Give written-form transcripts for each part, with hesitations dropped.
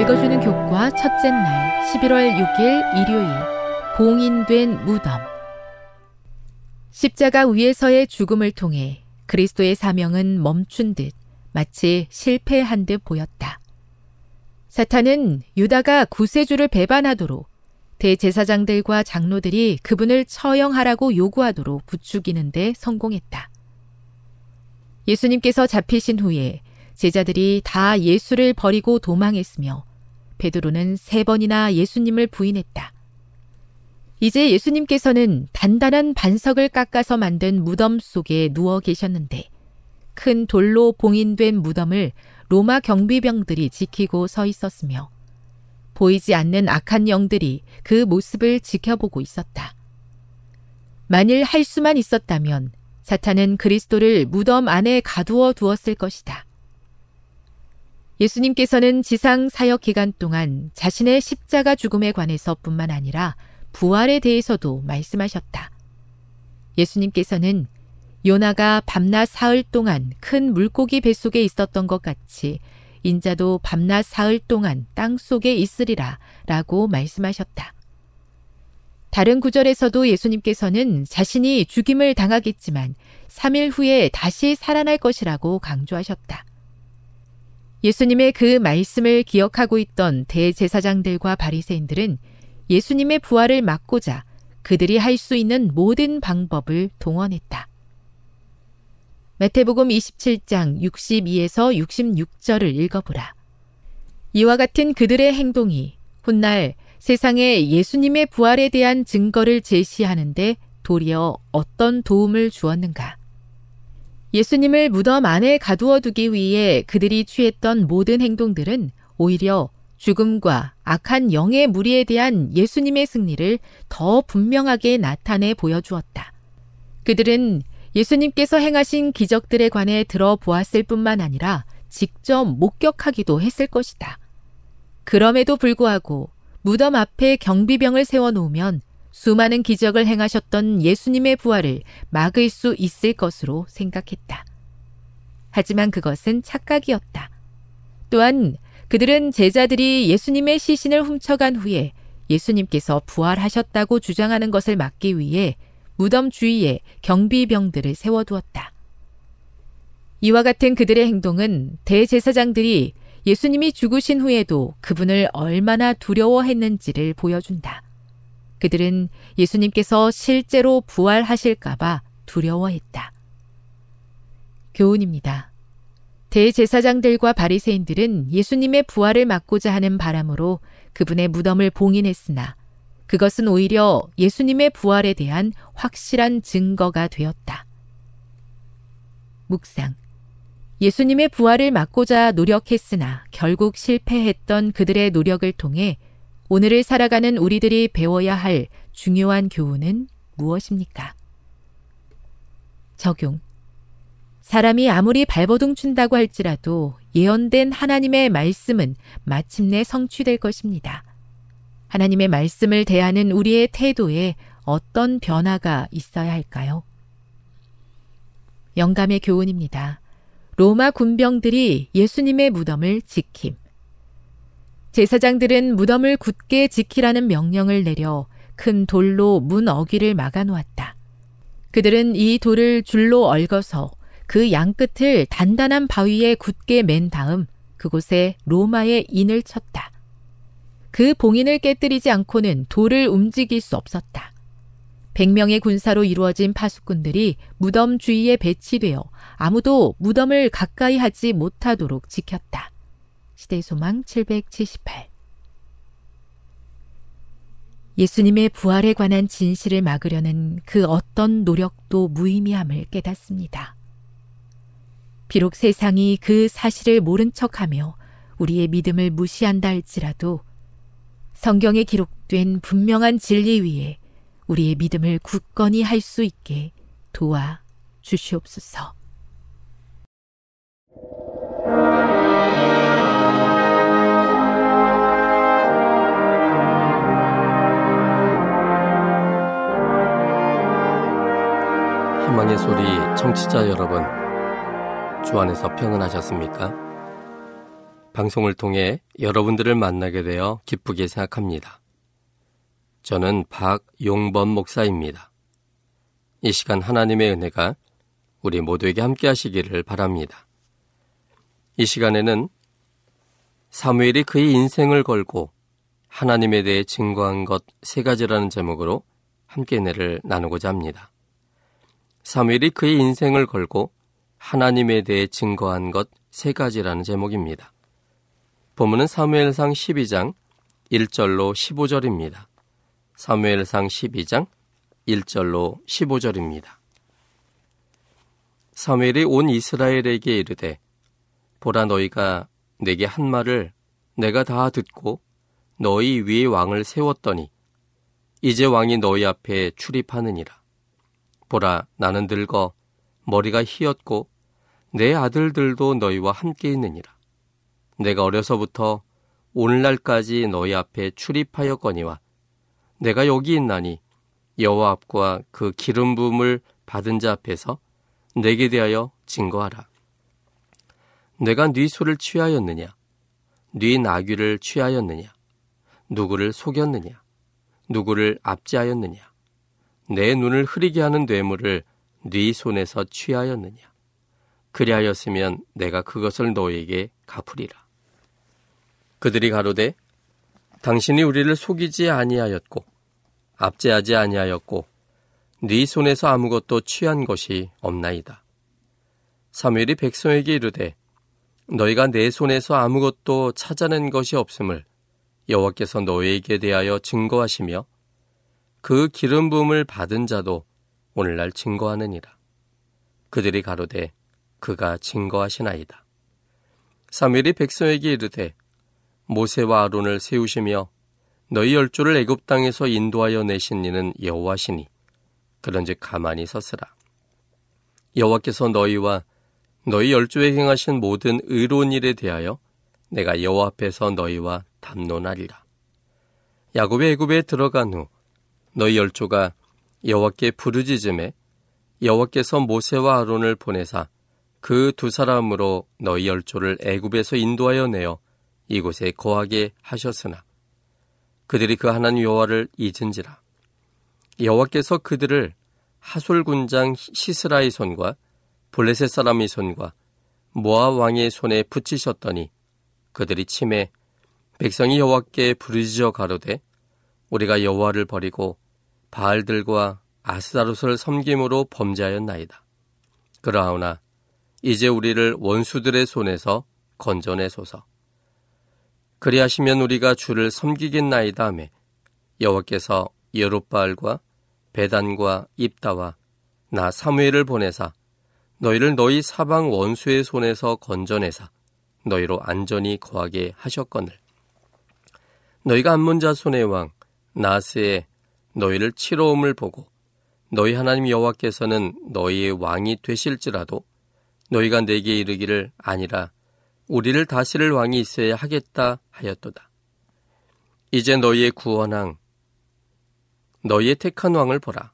읽어주는 교과 첫째 날 11월 6일 일요일 봉인된 무덤. 십자가 위에서의 죽음을 통해 그리스도의 사명은 멈춘 듯 마치 실패한 듯 보였다. 사탄은 유다가 구세주를 배반하도록 대제사장들과 장로들이 그분을 처형하라고 요구하도록 부추기는 데 성공했다. 예수님께서 잡히신 후에 제자들이 다 예수를 버리고 도망했으며 베드로는 3번이나 예수님을 부인했다. 이제 예수님께서는 단단한 반석을 깎아서 만든 무덤 속에 누워 계셨는데 큰 돌로 봉인된 무덤을 로마 경비병들이 지키고 서 있었으며 보이지 않는 악한 영들이 그 모습을 지켜보고 있었다. 만일 할 수만 있었다면 사탄은 그리스도를 무덤 안에 가두어 두었을 것이다. 예수님께서는 지상 사역 기간 동안 자신의 십자가 죽음에 관해서뿐만 아니라 부활에 대해서도 말씀하셨다. 예수님께서는 요나가 밤낮 사흘 동안 큰 물고기 뱃속에 있었던 것 같이 인자도 밤낮 사흘 동안 땅 속에 있으리라 라고 말씀하셨다. 다른 구절에서도 예수님께서는 자신이 죽임을 당하겠지만 3일 후에 다시 살아날 것이라고 강조하셨다. 예수님의 그 말씀을 기억하고 있던 대제사장들과 바리새인들은 예수님의 부활을 막고자 그들이 할 수 있는 모든 방법을 동원했다. 마태복음 27장 62에서 66절을 읽어보라. 이와 같은 그들의 행동이 훗날 세상에 예수님의 부활에 대한 증거를 제시하는데 도리어 어떤 도움을 주었는가. 예수님을 무덤 안에 가두어 두기 위해 그들이 취했던 모든 행동들은 오히려 죽음과 악한 영의 무리에 대한 예수님의 승리를 더 분명하게 나타내 보여주었다. 그들은 예수님께서 행하신 기적들에 관해 들어보았을 뿐만 아니라 직접 목격하기도 했을 것이다. 그럼에도 불구하고 무덤 앞에 경비병을 세워놓으면 수많은 기적을 행하셨던 예수님의 부활을 막을 수 있을 것으로 생각했다. 하지만 그것은 착각이었다. 또한 그들은 제자들이 예수님의 시신을 훔쳐간 후에 예수님께서 부활하셨다고 주장하는 것을 막기 위해 무덤 주위에 경비병들을 세워두었다. 이와 같은 그들의 행동은 대제사장들이 예수님이 죽으신 후에도 그분을 얼마나 두려워했는지를 보여준다. 그들은 예수님께서 실제로 부활하실까봐 두려워했다. 교훈입니다. 대제사장들과 바리새인들은 예수님의 부활을 막고자 하는 바람으로 그분의 무덤을 봉인했으나 그것은 오히려 예수님의 부활에 대한 확실한 증거가 되었다. 묵상. 예수님의 부활을 막고자 노력했으나 결국 실패했던 그들의 노력을 통해 오늘을 살아가는 우리들이 배워야 할 중요한 교훈은 무엇입니까? 적용. 사람이 아무리 발버둥 친다고 할지라도 예언된 하나님의 말씀은 마침내 성취될 것입니다. 하나님의 말씀을 대하는 우리의 태도에 어떤 변화가 있어야 할까요? 영감의 교훈입니다. 로마 군병들이 예수님의 무덤을 지킴. 제사장들은 무덤을 굳게 지키라는 명령을 내려 큰 돌로 문 어귀를 막아놓았다. 그들은 이 돌을 줄로 얽어서 그 양끝을 단단한 바위에 굳게 맨 다음 그곳에 로마의 인을 쳤다. 그 봉인을 깨뜨리지 않고는 돌을 움직일 수 없었다. 100명의 군사로 이루어진 파수꾼들이 무덤 주위에 배치되어 아무도 무덤을 가까이 하지 못하도록 지켰다. 시대소망 778. 예수님의 부활에 관한 진실을 막으려는 그 어떤 노력도 무의미함을 깨닫습니다. 비록 세상이 그 사실을 모른 척하며 우리의 믿음을 무시한다 할지라도 성경에 기록된 분명한 진리 위에 우리의 믿음을 굳건히 할 수 있게 도와 주시옵소서. 희망의 소리 청취자 여러분, 주 안에서 평안하셨습니까? 방송을 통해 여러분들을 만나게 되어 기쁘게 생각합니다. 저는 박용범 목사입니다. 이 시간 하나님의 은혜가 우리 모두에게 함께 하시기를 바랍니다. 이 시간에는 사무엘이 그의 인생을 걸고 하나님에 대해 증거한 것 3가지라는 제목으로 함께 은혜를 나누고자 합니다. 사무엘이 그의 인생을 걸고 하나님에 대해 증거한 것 3가지라는 제목입니다. 본문은 사무엘상 12장 1절로 15절입니다. 사무엘상 12장 1절로 15절입니다. 사무엘이 온 이스라엘에게 이르되 보라, 너희가 내게 한 말을 내가 다 듣고 너희 위에 왕을 세웠더니 이제 왕이 너희 앞에 출입하느니라. 보라, 나는 늙어 머리가 희었고 내 아들들도 너희와 함께 있느니라. 내가 어려서부터 오늘날까지 너희 앞에 출입하였거니와 내가 여기 있나니 여호와 앞과 그 기름 부음을 받은 자 앞에서 내게 대하여 증거하라. 내가 네 소를 취하였느냐? 네 나귀를 취하였느냐? 누구를 속였느냐? 누구를 압제하였느냐? 내 눈을 흐리게 하는 뇌물을 네 손에서 취하였느냐? 그리하였으면 내가 그것을 너에게 갚으리라. 그들이 가로되 당신이 우리를 속이지 아니하였고 압제하지 아니하였고 네 손에서 아무것도 취한 것이 없나이다. 사무엘이 백성에게 이르되 너희가 내 손에서 아무것도 찾아낸 것이 없음을 여호와께서 너희에게 대하여 증거하시며 그 기름 부음을 받은 자도 오늘날 증거하느니라. 그들이 가로되 그가 증거하시나이다. 사무엘이 백성에게 이르되 모세와 아론을 세우시며 너희 열조를 애굽 땅에서 인도하여 내신 이는 여호와시니 그런즉 가만히 섰으라. 여호와께서 너희와 너희 열조에 행하신 모든 의로운 일에 대하여 내가 여호와 앞에서 너희와 담론하리라. 야곱의 애굽에 들어간 후 너희 열조가 여호와께 부르짖음에 여호와께서 모세와 아론을 보내사 그 두 사람으로 너희 열조를 애굽에서 인도하여 내어 이곳에 거하게 하셨으나 그들이 그 하나님 여호와를 잊은지라. 여호와께서 그들을 하솔군장 시스라의 손과 블레셋 사람의 손과 모압 왕의 손에 붙이셨더니 그들이 침에 백성이 여호와께 부르짖어 가로되 우리가 여호와를 버리고 바알들과 아스다롯을 섬김으로 범죄하였나이다. 그러하오나 이제 우리를 원수들의 손에서 건져내소서. 그리하시면 우리가 주를 섬기겠나이다 하며 여호와께서 여룹바알과 베단과 입다와 나 사무엘을 보내사 너희를 너희 사방 원수의 손에서 건져내사 너희로 안전히 거하게 하셨거늘 너희가 암몬자손의 왕 나하스의 너희를 치러옴을 보고 너희 하나님 여호와께서는 너희의 왕이 되실지라도 너희가 내게 이르기를 아니라 우리를 다스릴 왕이 있어야 하겠다 하였도다. 이제 너희의 구원왕 너희의 택한 왕을 보라.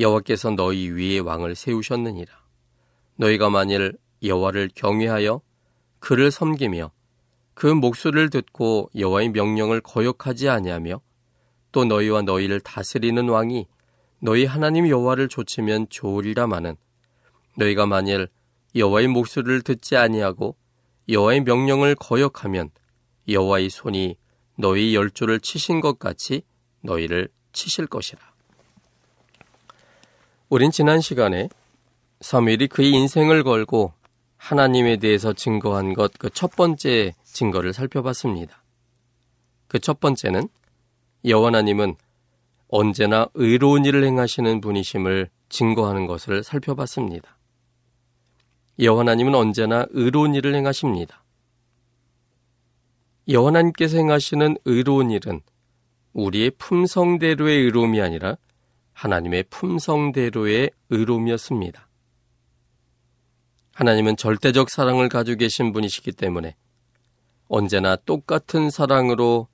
여호와께서 너희 위에 왕을 세우셨느니라. 너희가 만일 여호와를 경외하여 그를 섬기며 그 목소리를 듣고 여호와의 명령을 거역하지 아니하며 또 너희와 너희를 다스리는 왕이 너희 하나님 여호와를 조치면 좋으리라마는 너희가 만일 여호와의 목소리를 듣지 아니하고 여호와의 명령을 거역하면 여호와의 손이 너희 열조를 치신 것 같이 너희를 치실 것이라. 우린 지난 시간에 사무엘이 그의 인생을 걸고 하나님에 대해서 증거한 것 그 첫 번째 증거를 살펴봤습니다. 그 첫 번째는 여호와 하나님은 언제나 의로운 일을 행하시는 분이심을 증거하는 것을 살펴봤습니다. 여호와 하나님은 언제나 의로운 일을 행하십니다. 여호와 하나님께서 행하시는 의로운 일은 우리의 품성대로의 의로움이 아니라 하나님의 품성대로의 의로움이었습니다. 하나님은 절대적 사랑을 가지고 계신 분이시기 때문에 언제나 똑같은 사랑으로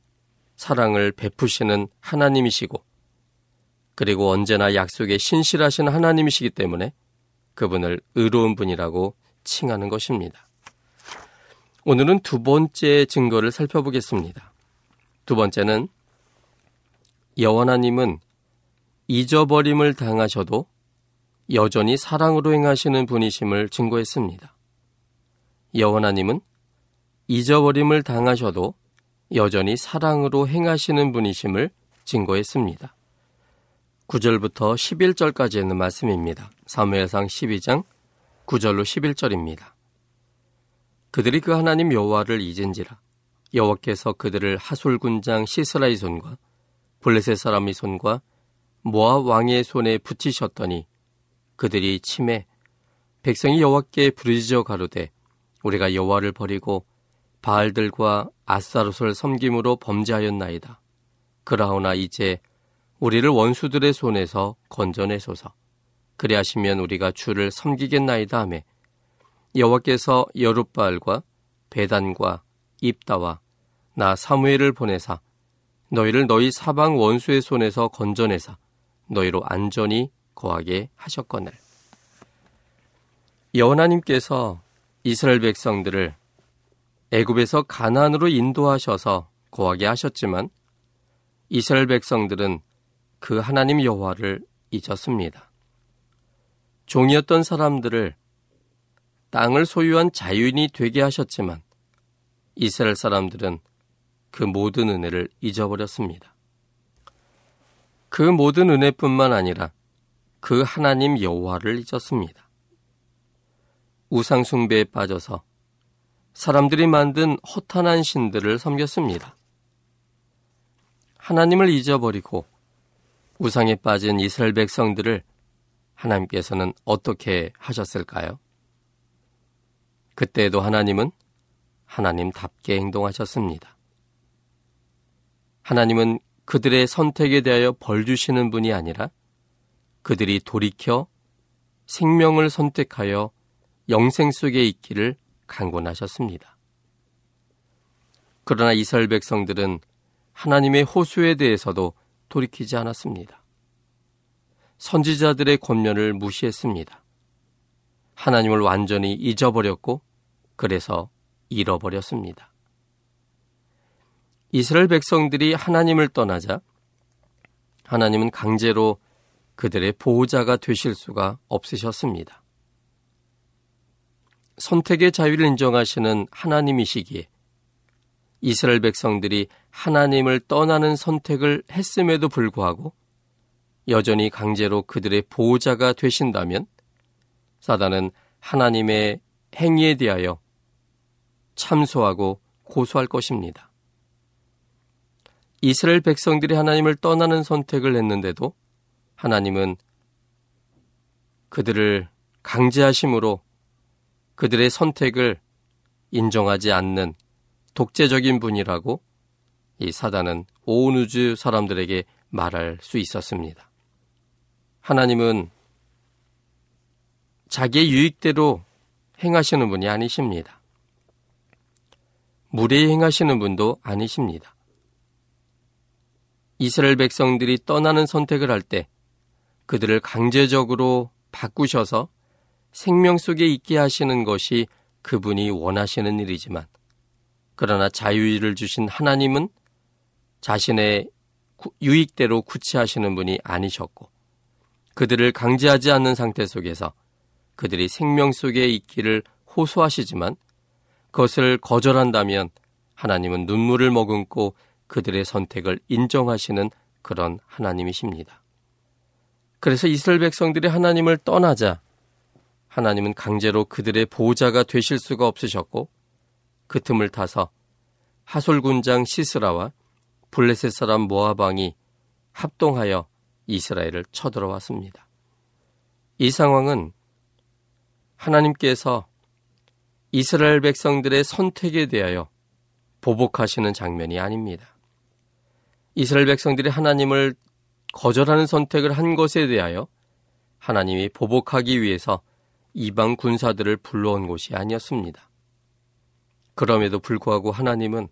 사랑을 베푸시는 하나님이시고 그리고 언제나 약속에 신실하신 하나님이시기 때문에 그분을 의로운 분이라고 칭하는 것입니다. 오늘은 두 번째 증거를 살펴보겠습니다. 두 번째는 여호와 하나님은 잊어버림을 당하셔도 여전히 사랑으로 행하시는 분이심을 증거했습니다. 여호와 하나님은 잊어버림을 당하셔도 여전히 사랑으로 행하시는 분이심을 증거했습니다. 9절부터 11절까지 있는 말씀입니다. 사무엘상 12장 9절로 11절입니다. 그들이 그 하나님 여호와를 잊은지라 여호와께서 그들을 하솔군장 시스라의 손과 블레셋 사람의 손과 모압 왕의 손에 붙이셨더니 그들이 침해 백성이 여호와께 부르짖어 가로되 우리가 여호와를 버리고 바알들과 아스다롯을 섬김으로 범죄하였나이다. 그러하오나 이제 우리를 원수들의 손에서 건져내소서. 그리하시면 우리가 주를 섬기겠나이다 하며 여호와께서 여룹바알과 베단과 입다와 나 사무엘을 보내사 너희를 너희 사방 원수의 손에서 건져내사 너희로 안전히 거하게 하셨거늘 여호와 하나님께서 이스라엘 백성들을 애굽에서 가나안으로 인도하셔서 거하게 하셨지만 이스라엘 백성들은 그 하나님 여호와를 잊었습니다. 종이었던 사람들을 땅을 소유한 자유인이 되게 하셨지만 이스라엘 사람들은 그 모든 은혜를 잊어버렸습니다. 그 모든 은혜뿐만 아니라 그 하나님 여호와를 잊었습니다. 우상 숭배에 빠져서 사람들이 만든 허탄한 신들을 섬겼습니다. 하나님을 잊어버리고 우상에 빠진 이스라엘 백성들을 하나님께서는 어떻게 하셨을까요? 그때에도 하나님은 하나님답게 행동하셨습니다. 하나님은 그들의 선택에 대하여 벌 주시는 분이 아니라 그들이 돌이켜 생명을 선택하여 영생 속에 있기를 강권하셨습니다. 그러나 이스라엘 백성들은 하나님의 호소에 대해서도 돌이키지 않았습니다. 선지자들의 권면을 무시했습니다. 하나님을 완전히 잊어버렸고 그래서 잃어버렸습니다. 이스라엘 백성들이 하나님을 떠나자 하나님은 강제로 그들의 보호자가 되실 수가 없으셨습니다. 선택의 자유를 인정하시는 하나님이시기에 이스라엘 백성들이 하나님을 떠나는 선택을 했음에도 불구하고 여전히 강제로 그들의 보호자가 되신다면 사단은 하나님의 행위에 대하여 참소하고 고소할 것입니다. 이스라엘 백성들이 하나님을 떠나는 선택을 했는데도 하나님은 그들을 강제하심으로 그들의 선택을 인정하지 않는 독재적인 분이라고 이 사단은 온 우주 사람들에게 말할 수 있었습니다. 하나님은 자기의 유익대로 행하시는 분이 아니십니다. 무례히 행하시는 분도 아니십니다. 이스라엘 백성들이 떠나는 선택을 할 때 그들을 강제적으로 바꾸셔서 생명 속에 있게 하시는 것이 그분이 원하시는 일이지만, 그러나 자유의를 주신 하나님은 자신의 유익대로 구치하시는 분이 아니셨고, 그들을 강제하지 않는 상태 속에서 그들이 생명 속에 있기를 호소하시지만 그것을 거절한다면 하나님은 눈물을 머금고 그들의 선택을 인정하시는 그런 하나님이십니다. 그래서 이스라엘 백성들이 하나님을 떠나자 하나님은 강제로 그들의 보호자가 되실 수가 없으셨고, 그 틈을 타서 하솔군장 시스라와 블레셋 사람 모아방이 합동하여 이스라엘을 쳐들어왔습니다. 이 상황은 하나님께서 이스라엘 백성들의 선택에 대하여 보복하시는 장면이 아닙니다. 이스라엘 백성들이 하나님을 거절하는 선택을 한 것에 대하여 하나님이 보복하기 위해서 이방 군사들을 불러온 것이 아니었습니다. 그럼에도 불구하고 하나님은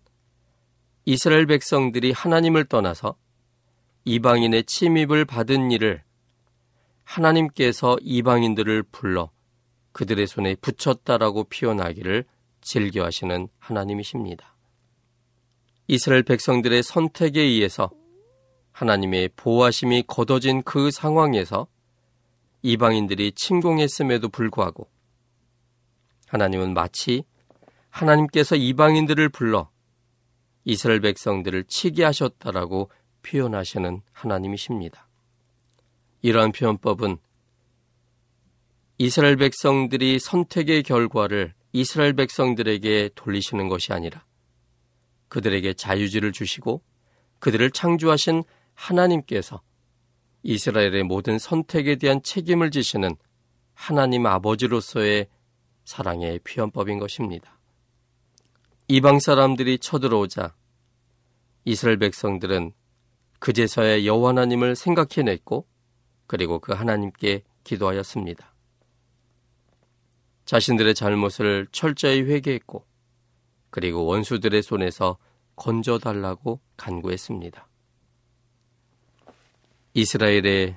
이스라엘 백성들이 하나님을 떠나서 이방인의 침입을 받은 일을 하나님께서 이방인들을 불러 그들의 손에 붙였다라고 표현하기를 즐겨하시는 하나님이십니다. 이스라엘 백성들의 선택에 의해서 하나님의 보호하심이 거둬진 그 상황에서 이방인들이 침공했음에도 불구하고 하나님은 마치 하나님께서 이방인들을 불러 이스라엘 백성들을 치게 하셨다라고 표현하시는 하나님이십니다. 이러한 표현법은 이스라엘 백성들이 선택의 결과를 이스라엘 백성들에게 돌리시는 것이 아니라 그들에게 자유지를 주시고 그들을 창조하신 하나님께서 이스라엘의 모든 선택에 대한 책임을 지시는 하나님 아버지로서의 사랑의 표현법인 것입니다. 이방 사람들이 쳐들어오자 이스라엘 백성들은 그제서야 여호와 하나님을 생각해냈고, 그리고 그 하나님께 기도하였습니다. 자신들의 잘못을 철저히 회개했고, 그리고 원수들의 손에서 건져달라고 간구했습니다. 이스라엘의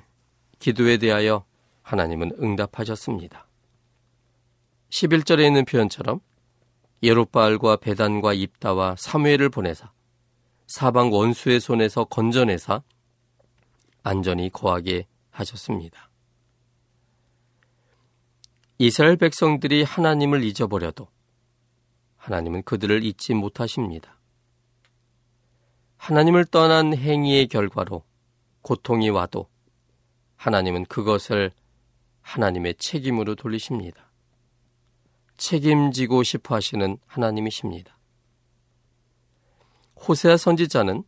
기도에 대하여 하나님은 응답하셨습니다. 11절에 있는 표현처럼 예롯바알과 베단과 입다와 사무엘을 보내사 사방 원수의 손에서 건져내사 안전히 거하게 하셨습니다. 이스라엘 백성들이 하나님을 잊어버려도 하나님은 그들을 잊지 못하십니다. 하나님을 떠난 행위의 결과로 고통이 와도 하나님은 그것을 하나님의 책임으로 돌리십니다. 책임지고 싶어 하시는 하나님이십니다. 호세아 선지자는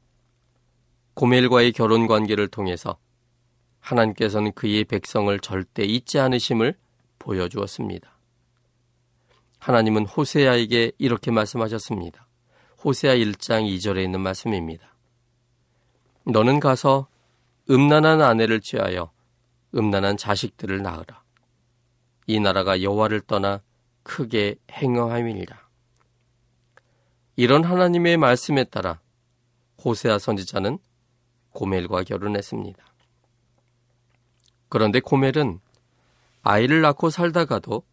고멜과의 결혼 관계를 통해서 하나님께서는 그의 백성을 절대 잊지 않으심을 보여주었습니다. 하나님은 호세아에게 이렇게 말씀하셨습니다. 호세아 1장 2절에 있는 말씀입니다. 너는 가서 음란한 아내를 취하여 음란한 자식들을 낳으라. 이 나라가 여호와를 떠나 크게 행함이니라. 이런 하나님의 말씀에 따라 호세아 선지자는 고멜과 결혼했습니다. 그런데 고멜은 아이를 낳고 살다가도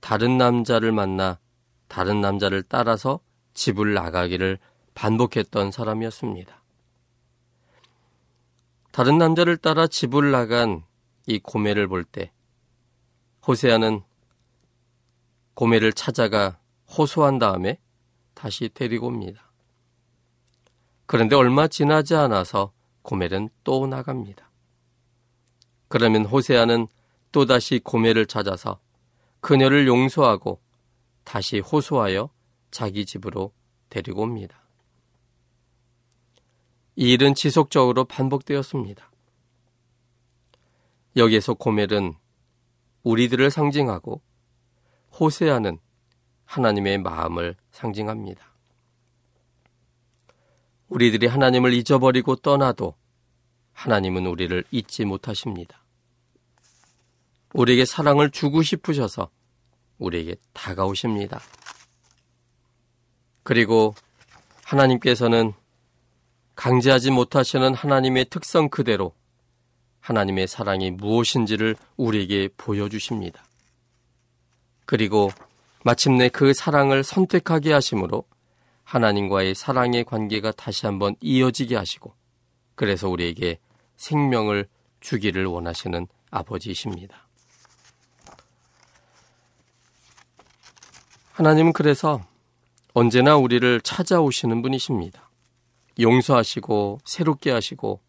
다른 남자를 만나 다른 남자를 따라서 집을 나가기를 반복했던 사람이었습니다. 다른 남자를 따라 집을 나간 이 고멜을 볼 때 호세아는 고멜을 찾아가 호소한 다음에 다시 데리고 옵니다. 그런데 얼마 지나지 않아서 고멜은 또 나갑니다. 그러면 호세아는 또다시 고멜을 찾아서 그녀를 용서하고 다시 호소하여 자기 집으로 데리고 옵니다. 이 일은 지속적으로 반복되었습니다. 여기에서 고멜은 우리들을 상징하고 호세아는 하나님의 마음을 상징합니다. 우리들이 하나님을 잊어버리고 떠나도 하나님은 우리를 잊지 못하십니다. 우리에게 사랑을 주고 싶으셔서 우리에게 다가오십니다. 그리고 하나님께서는 강제하지 못하시는 하나님의 특성 그대로 하나님의 사랑이 무엇인지를 우리에게 보여주십니다. 그리고 마침내 그 사랑을 선택하게 하심으로 하나님과의 사랑의 관계가 다시 한번 이어지게 하시고 그래서 우리에게 생명을 주기를 원하시는 아버지이십니다. 하나님은 그래서 언제나 우리를 찾아오시는 분이십니다. 용서하시고 새롭게 하시고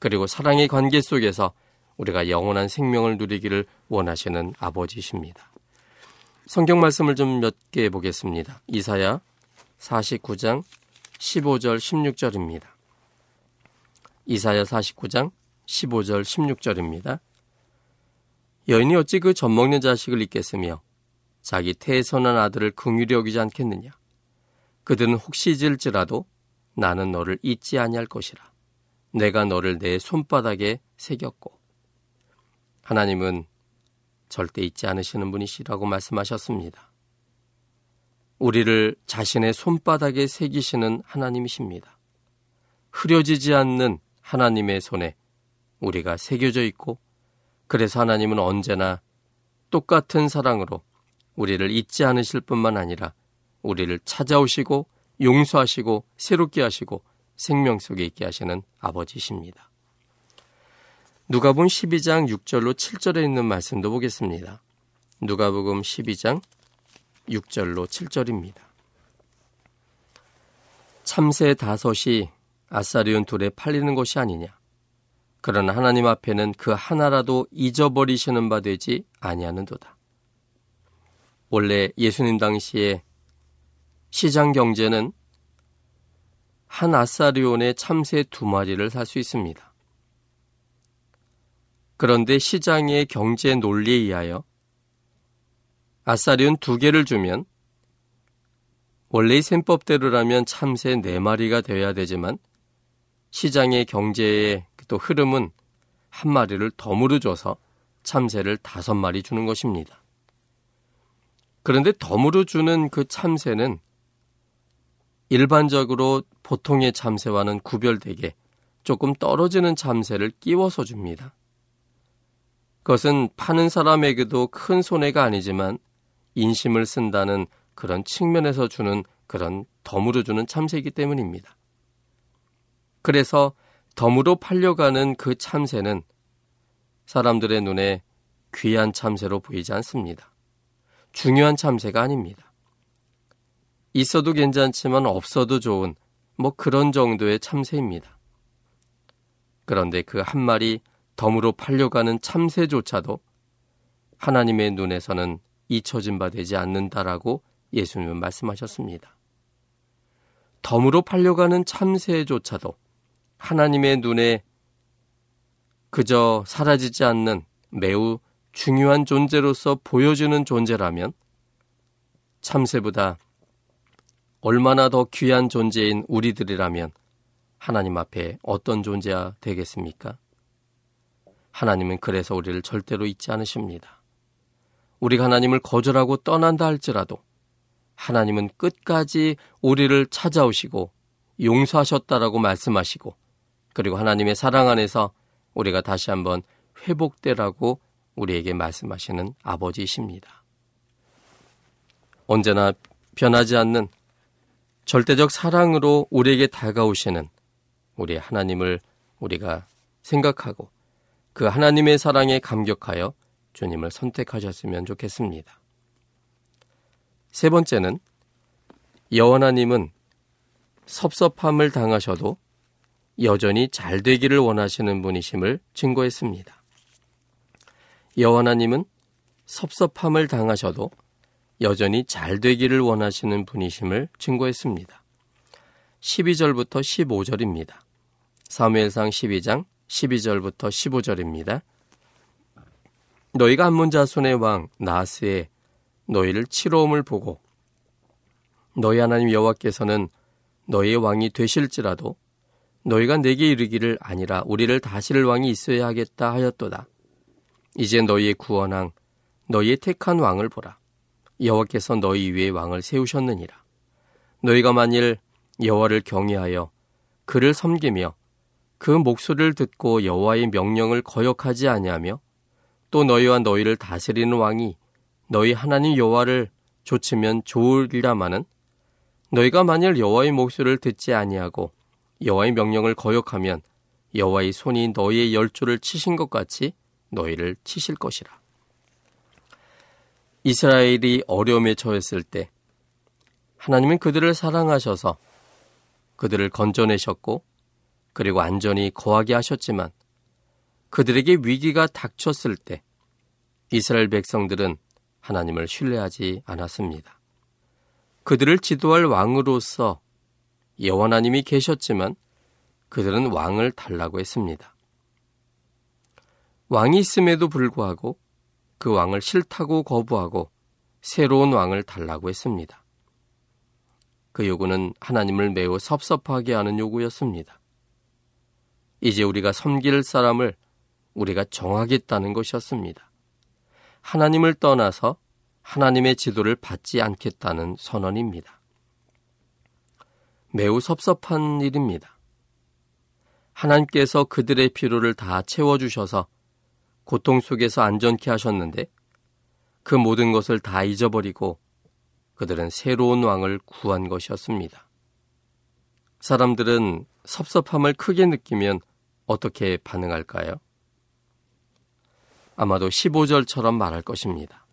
그리고 사랑의 관계 속에서 우리가 영원한 생명을 누리기를 원하시는 아버지이십니다. 성경 말씀을 좀 몇 개 보겠습니다. 이사야 49장 15절 16절입니다. 이사야 49장 15절 16절입니다. 여인이 어찌 그 젖먹는 자식을 잊겠으며 자기 태선한 아들을 긍휼히 여기지 않겠느냐. 그들은 혹시 잊을지라도 나는 너를 잊지 아니할 것이라. 내가 너를 내 손바닥에 새겼고. 하나님은 절대 잊지 않으시는 분이시라고 말씀하셨습니다. 우리를 자신의 손바닥에 새기시는 하나님이십니다. 흐려지지 않는 하나님의 손에 우리가 새겨져 있고 그래서 하나님은 언제나 똑같은 사랑으로 우리를 잊지 않으실 뿐만 아니라 우리를 찾아오시고 용서하시고 새롭게 하시고 생명 속에 있게 하시는 아버지십니다. 누가복음 12장 6절로 7절에 있는 말씀도 보겠습니다. 누가복음 12장 6절로 7절입니다. 참새 다섯이 아사리온 둘에 팔리는 것이 아니냐. 그러나 하나님 앞에는 그 하나라도 잊어버리시는 바 되지 아니하는도다. 원래 예수님 당시에 시장 경제는 한 아사리온에 참새 2마리를 살 수 있습니다. 그런데 시장의 경제 논리에 의하여 아사리온 2개를 주면 원래의 셈법대로라면 참새 4마리가 되어야 되지만 시장의 경제의 또 흐름은 한 마리를 덤으로 줘서 참새를 5마리 주는 것입니다. 그런데 덤으로 주는 그 참새는 일반적으로 보통의 참새와는 구별되게 조금 떨어지는 참새를 끼워서 줍니다. 그것은 파는 사람에게도 큰 손해가 아니지만 인심을 쓴다는 그런 측면에서 주는 그런 덤으로 주는 참새이기 때문입니다. 그래서 덤으로 팔려가는 그 참새는 사람들의 눈에 귀한 참새로 보이지 않습니다. 중요한 참새가 아닙니다. 있어도 괜찮지만 없어도 좋은 뭐 그런 정도의 참새입니다. 그런데 그 한 마리 덤으로 팔려가는 참새조차도 하나님의 눈에서는 잊혀진 바 되지 않는다라고 예수님은 말씀하셨습니다. 덤으로 팔려가는 참새조차도 하나님의 눈에 그저 사라지지 않는 매우 중요한 존재로서 보여지는 존재라면 참새보다 얼마나 더 귀한 존재인 우리들이라면 하나님 앞에 어떤 존재가 되겠습니까? 하나님은 그래서 우리를 절대로 잊지 않으십니다. 우리가 하나님을 거절하고 떠난다 할지라도 하나님은 끝까지 우리를 찾아오시고 용서하셨다라고 말씀하시고 그리고 하나님의 사랑 안에서 우리가 다시 한번 회복되라고 우리에게 말씀하시는 아버지이십니다. 언제나 변하지 않는 절대적 사랑으로 우리에게 다가오시는 우리 하나님을 우리가 생각하고 그 하나님의 사랑에 감격하여 주님을 선택하셨으면 좋겠습니다. 세 번째는 여호와 하나님은 섭섭함을 당하셔도 여전히 잘 되기를 원하시는 분이심을 증거했습니다. 여호와 하나님은 섭섭함을 당하셔도 여전히 잘 되기를 원하시는 분이심을 증거했습니다. 12절부터 15절입니다. 사무엘상 12장 12절부터 15절입니다. 너희가 암몬자손의 왕 나하스의 너희를 치러옴을 보고 너희 하나님 여호와께서는 너희의 왕이 되실지라도 너희가 내게 이르기를 아니라 우리를 다스릴 왕이 있어야 하겠다 하였도다. 이제 너희의 구원왕 너희의 택한 왕을 보라. 여호와께서 너희 위에 왕을 세우셨느니라. 너희가 만일 여호와를 경외하여 그를 섬기며 그 목소리를 듣고 여호와의 명령을 거역하지 아니하며 또 너희와 너희를 다스리는 왕이 너희 하나님 여호와를 조치면 좋으리라마는 너희가 만일 여호와의 목소리를 듣지 아니하고 여호와의 명령을 거역하면 여호와의 손이 너희의 열조를 치신 것 같이 너희를 치실 것이라. 이스라엘이 어려움에 처했을 때 하나님은 그들을 사랑하셔서 그들을 건져내셨고 그리고 안전히 거하게 하셨지만 그들에게 위기가 닥쳤을 때 이스라엘 백성들은 하나님을 신뢰하지 않았습니다. 그들을 지도할 왕으로서 여호와 하나님이 계셨지만 그들은 왕을 달라고 했습니다. 왕이 있음에도 불구하고 그 왕을 싫다고 거부하고 새로운 왕을 달라고 했습니다. 그 요구는 하나님을 매우 섭섭하게 하는 요구였습니다. 이제 우리가 섬길 사람을 우리가 정하겠다는 것이었습니다. 하나님을 떠나서 하나님의 지도를 받지 않겠다는 선언입니다. 매우 섭섭한 일입니다. 하나님께서 그들의 필요를 다 채워주셔서 고통 속에서 안전케 하셨는데 그 모든 것을 다 잊어버리고 그들은 새로운 왕을 구한 것이었습니다. 사람들은 섭섭함을 크게 느끼면 어떻게 반응할까요? 아마도 15절처럼 말할 것입니다.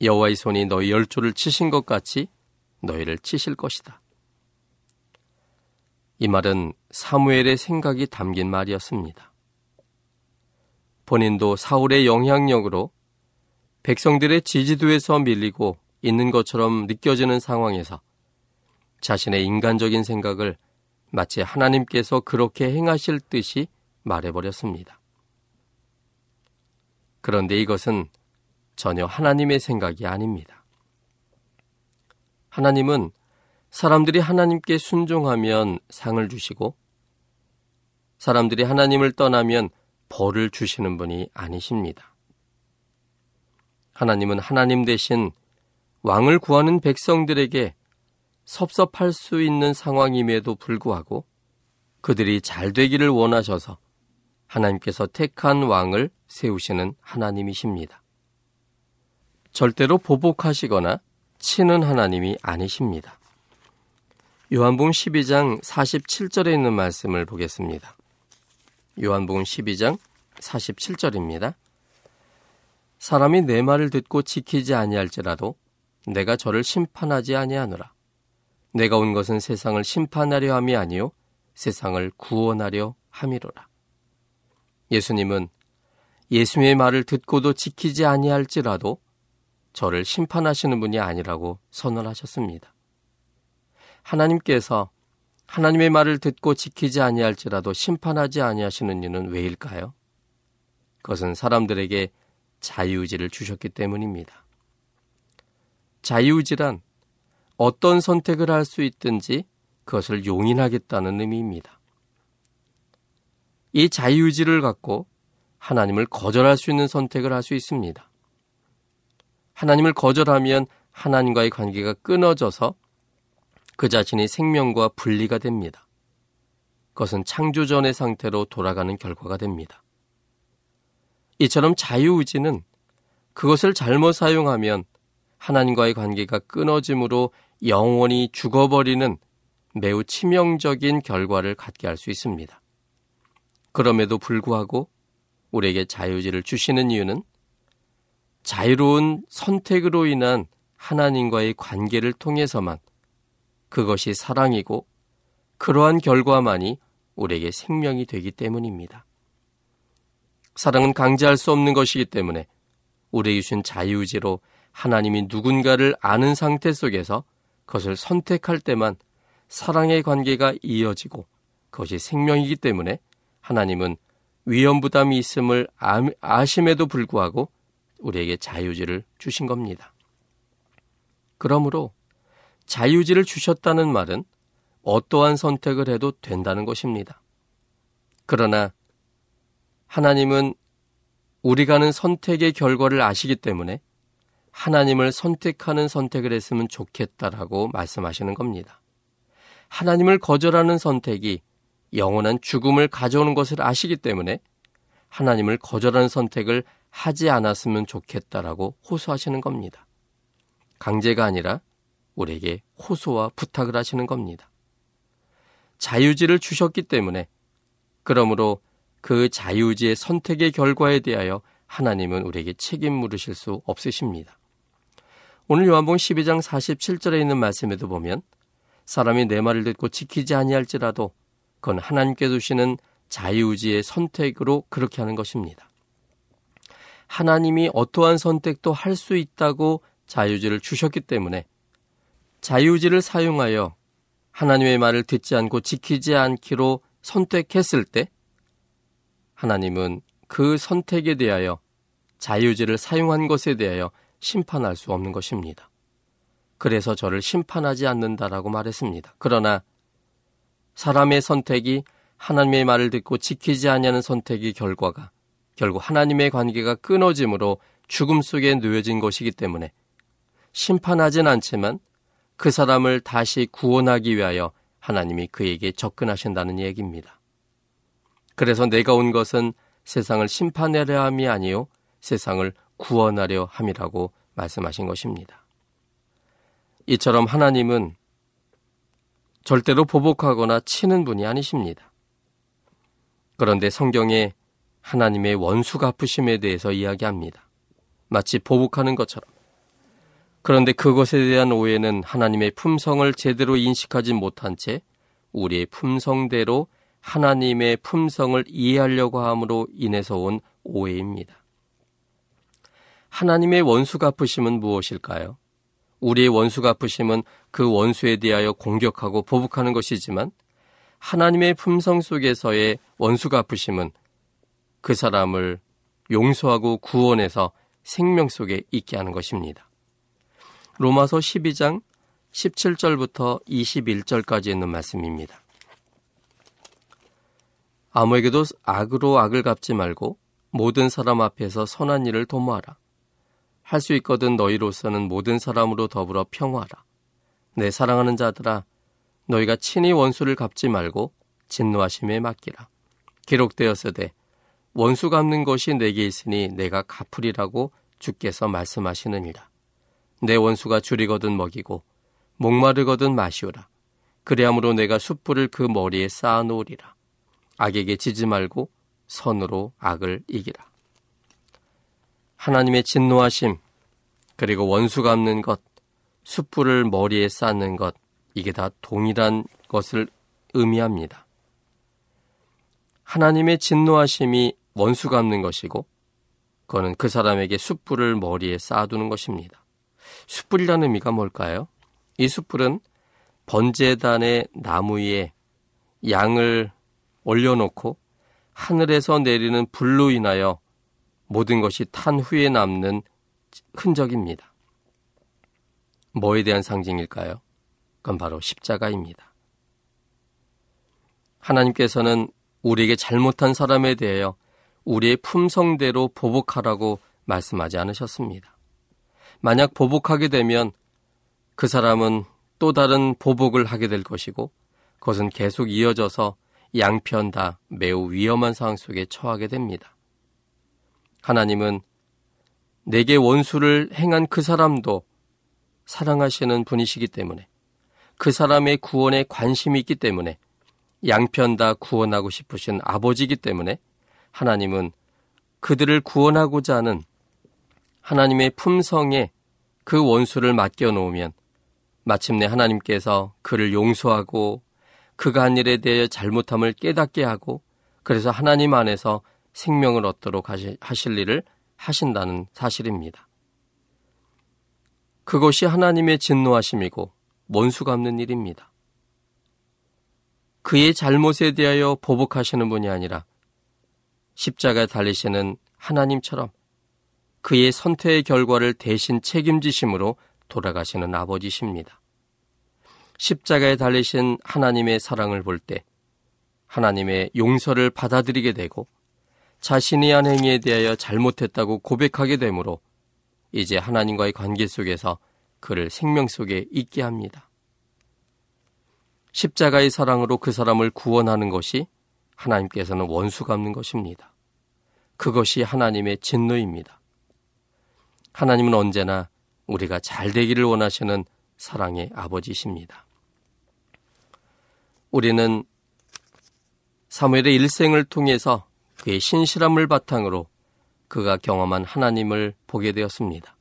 여호와의 손이 너희 열조를 치신 것 같이 너희를 치실 것이다. 이 말은 사무엘의 생각이 담긴 말이었습니다. 본인도 사울의 영향력으로 백성들의 지지도에서 밀리고 있는 것처럼 느껴지는 상황에서 자신의 인간적인 생각을 마치 하나님께서 그렇게 행하실 듯이 말해버렸습니다. 그런데 이것은 전혀 하나님의 생각이 아닙니다. 하나님은 사람들이 하나님께 순종하면 상을 주시고 사람들이 하나님을 떠나면 벌을 주시는 분이 아니십니다. 하나님은 하나님 대신 왕을 구하는 백성들에게 섭섭할 수 있는 상황임에도 불구하고 그들이 잘 되기를 원하셔서 하나님께서 택한 왕을 세우시는 하나님이십니다. 절대로 보복하시거나 치는 하나님이 아니십니다. 요한복음 12장 47절에 있는 말씀을 보겠습니다. 요한복음 12장 47절입니다. 사람이 내 말을 듣고 지키지 아니할지라도 내가 저를 심판하지 아니하노라. 내가 온 것은 세상을 심판하려 함이 아니요 세상을 구원하려 함이로라. 예수님은 예수의 말을 듣고도 지키지 아니할지라도 저를 심판하시는 분이 아니라고 선언하셨습니다. 하나님께서 하나님의 말을 듣고 지키지 아니할지라도 심판하지 아니하시는 이유는 왜일까요? 그것은 사람들에게 자유의지를 주셨기 때문입니다. 자유의지란 어떤 선택을 할 수 있든지 그것을 용인하겠다는 의미입니다. 이 자유의지를 갖고 하나님을 거절할 수 있는 선택을 할 수 있습니다. 하나님을 거절하면 하나님과의 관계가 끊어져서 그 자신의 생명과 분리가 됩니다. 그것은 창조전의 상태로 돌아가는 결과가 됩니다. 이처럼 자유의지는 그것을 잘못 사용하면 하나님과의 관계가 끊어짐으로 영원히 죽어버리는 매우 치명적인 결과를 갖게 할 수 있습니다. 그럼에도 불구하고 우리에게 자유의지를 주시는 이유는 자유로운 선택으로 인한 하나님과의 관계를 통해서만 그것이 사랑이고 그러한 결과만이 우리에게 생명이 되기 때문입니다. 사랑은 강제할 수 없는 것이기 때문에 우리에게 주신 자유의지로 하나님이 누군가를 아는 상태 속에서 그것을 선택할 때만 사랑의 관계가 이어지고 그것이 생명이기 때문에 하나님은 위험부담이 있음을 아심에도 불구하고 우리에게 자유의지를 주신 겁니다. 그러므로 자유의지를 주셨다는 말은 어떠한 선택을 해도 된다는 것입니다. 그러나 하나님은 우리가 하는 선택의 결과를 아시기 때문에 하나님을 선택하는 선택을 했으면 좋겠다라고 말씀하시는 겁니다. 하나님을 거절하는 선택이 영원한 죽음을 가져오는 것을 아시기 때문에 하나님을 거절하는 선택을 하지 않았으면 좋겠다라고 호소하시는 겁니다. 강제가 아니라 우리에게 호소와 부탁을 하시는 겁니다. 자유의지를 주셨기 때문에 그러므로 그 자유의지의 선택의 결과에 대하여 하나님은 우리에게 책임 물으실 수 없으십니다. 오늘 요한복음 12장 47절에 있는 말씀에도 보면 사람이 내 말을 듣고 지키지 아니할지라도 그건 하나님께서 주시는 자유의지의 선택으로 그렇게 하는 것입니다. 하나님이 어떠한 선택도 할 수 있다고 자유의지를 주셨기 때문에 자유의지를 사용하여 하나님의 말을 듣지 않고 지키지 않기로 선택했을 때 하나님은 그 선택에 대하여 자유의지를 사용한 것에 대하여 심판할 수 없는 것입니다. 그래서 저를 심판하지 않는다라고 말했습니다. 그러나 사람의 선택이 하나님의 말을 듣고 지키지 아니하는 선택의 결과가 결국 하나님의 관계가 끊어짐으로 죽음 속에 놓여진 것이기 때문에 심판하진 않지만 그 사람을 다시 구원하기 위하여 하나님이 그에게 접근하신다는 얘기입니다. 그래서 내가 온 것은 세상을 심판하려 함이 아니요 세상을 구원하려 함이라고 말씀하신 것입니다. 이처럼 하나님은 절대로 보복하거나 치는 분이 아니십니다. 그런데 성경에 하나님의 원수 갚으심에 대해서 이야기합니다. 마치 보복하는 것처럼. 그런데 그것에 대한 오해는 하나님의 품성을 제대로 인식하지 못한 채 우리의 품성대로 하나님의 품성을 이해하려고 함으로 인해서 온 오해입니다. 하나님의 원수 갚으심은 무엇일까요? 우리의 원수 갚으심은 그 원수에 대하여 공격하고 보복하는 것이지만 하나님의 품성 속에서의 원수 갚으심은 그 사람을 용서하고 구원해서 생명 속에 있게 하는 것입니다. 로마서 12장 17절부터 21절까지 있는 말씀입니다. 아무에게도 악으로 악을 갚지 말고 모든 사람 앞에서 선한 일을 도모하라. 할 수 있거든 너희로서는 모든 사람으로 더불어 평화하라. 내 사랑하는 자들아, 너희가 친히 원수를 갚지 말고 진노하심에 맡기라. 기록되었으되 원수 갚는 것이 내게 있으니 내가 갚으리라고 주께서 말씀하시느니라. 내 원수가 줄이거든 먹이고 목마르거든 마시오라. 그리함으로 내가 숯불을 그 머리에 쌓아놓으리라. 악에게 지지 말고 선으로 악을 이기라. 하나님의 진노하심, 그리고 원수 갚는 것, 숯불을 머리에 쌓는 것, 이게 다 동일한 것을 의미합니다. 하나님의 진노하심이 원수 갚는 것이고 그거는 그 사람에게 숯불을 머리에 쌓아두는 것입니다. 숯불이라는 의미가 뭘까요? 이 숯불은 번제단의 나무 위에 양을 올려놓고 하늘에서 내리는 불로 인하여 모든 것이 탄 후에 남는 흔적입니다. 뭐에 대한 상징일까요? 그건 바로 십자가입니다. 하나님께서는 우리에게 잘못한 사람에 대하여 우리의 품성대로 보복하라고 말씀하지 않으셨습니다. 만약 보복하게 되면 그 사람은 또 다른 보복을 하게 될 것이고 그것은 계속 이어져서 양편 다 매우 위험한 상황 속에 처하게 됩니다. 하나님은 내게 원수를 행한 그 사람도 사랑하시는 분이시기 때문에 그 사람의 구원에 관심이 있기 때문에 양편 다 구원하고 싶으신 아버지이기 때문에 하나님은 그들을 구원하고자 하는 하나님의 품성에 그 원수를 맡겨놓으면 마침내 하나님께서 그를 용서하고 그가 한 일에 대해 잘못함을 깨닫게 하고 그래서 하나님 안에서 생명을 얻도록 하실 일을 하신다는 사실입니다. 그것이 하나님의 진노하심이고 원수 갚는 일입니다. 그의 잘못에 대하여 보복하시는 분이 아니라 십자가에 달리시는 하나님처럼 그의 선택의 결과를 대신 책임지심으로 돌아가시는 아버지십니다. 십자가에 달리신 하나님의 사랑을 볼 때 하나님의 용서를 받아들이게 되고 자신이 한 행위에 대하여 잘못했다고 고백하게 되므로 이제 하나님과의 관계 속에서 그를 생명 속에 있게 합니다. 십자가의 사랑으로 그 사람을 구원하는 것이 하나님께서는 원수 갚는 것입니다. 그것이 하나님의 진노입니다. 하나님은 언제나 우리가 잘 되기를 원하시는 사랑의 아버지십니다. 우리는 사무엘의 일생을 통해서 그의 신실함을 바탕으로 그가 경험한 하나님을 보게 되었습니다.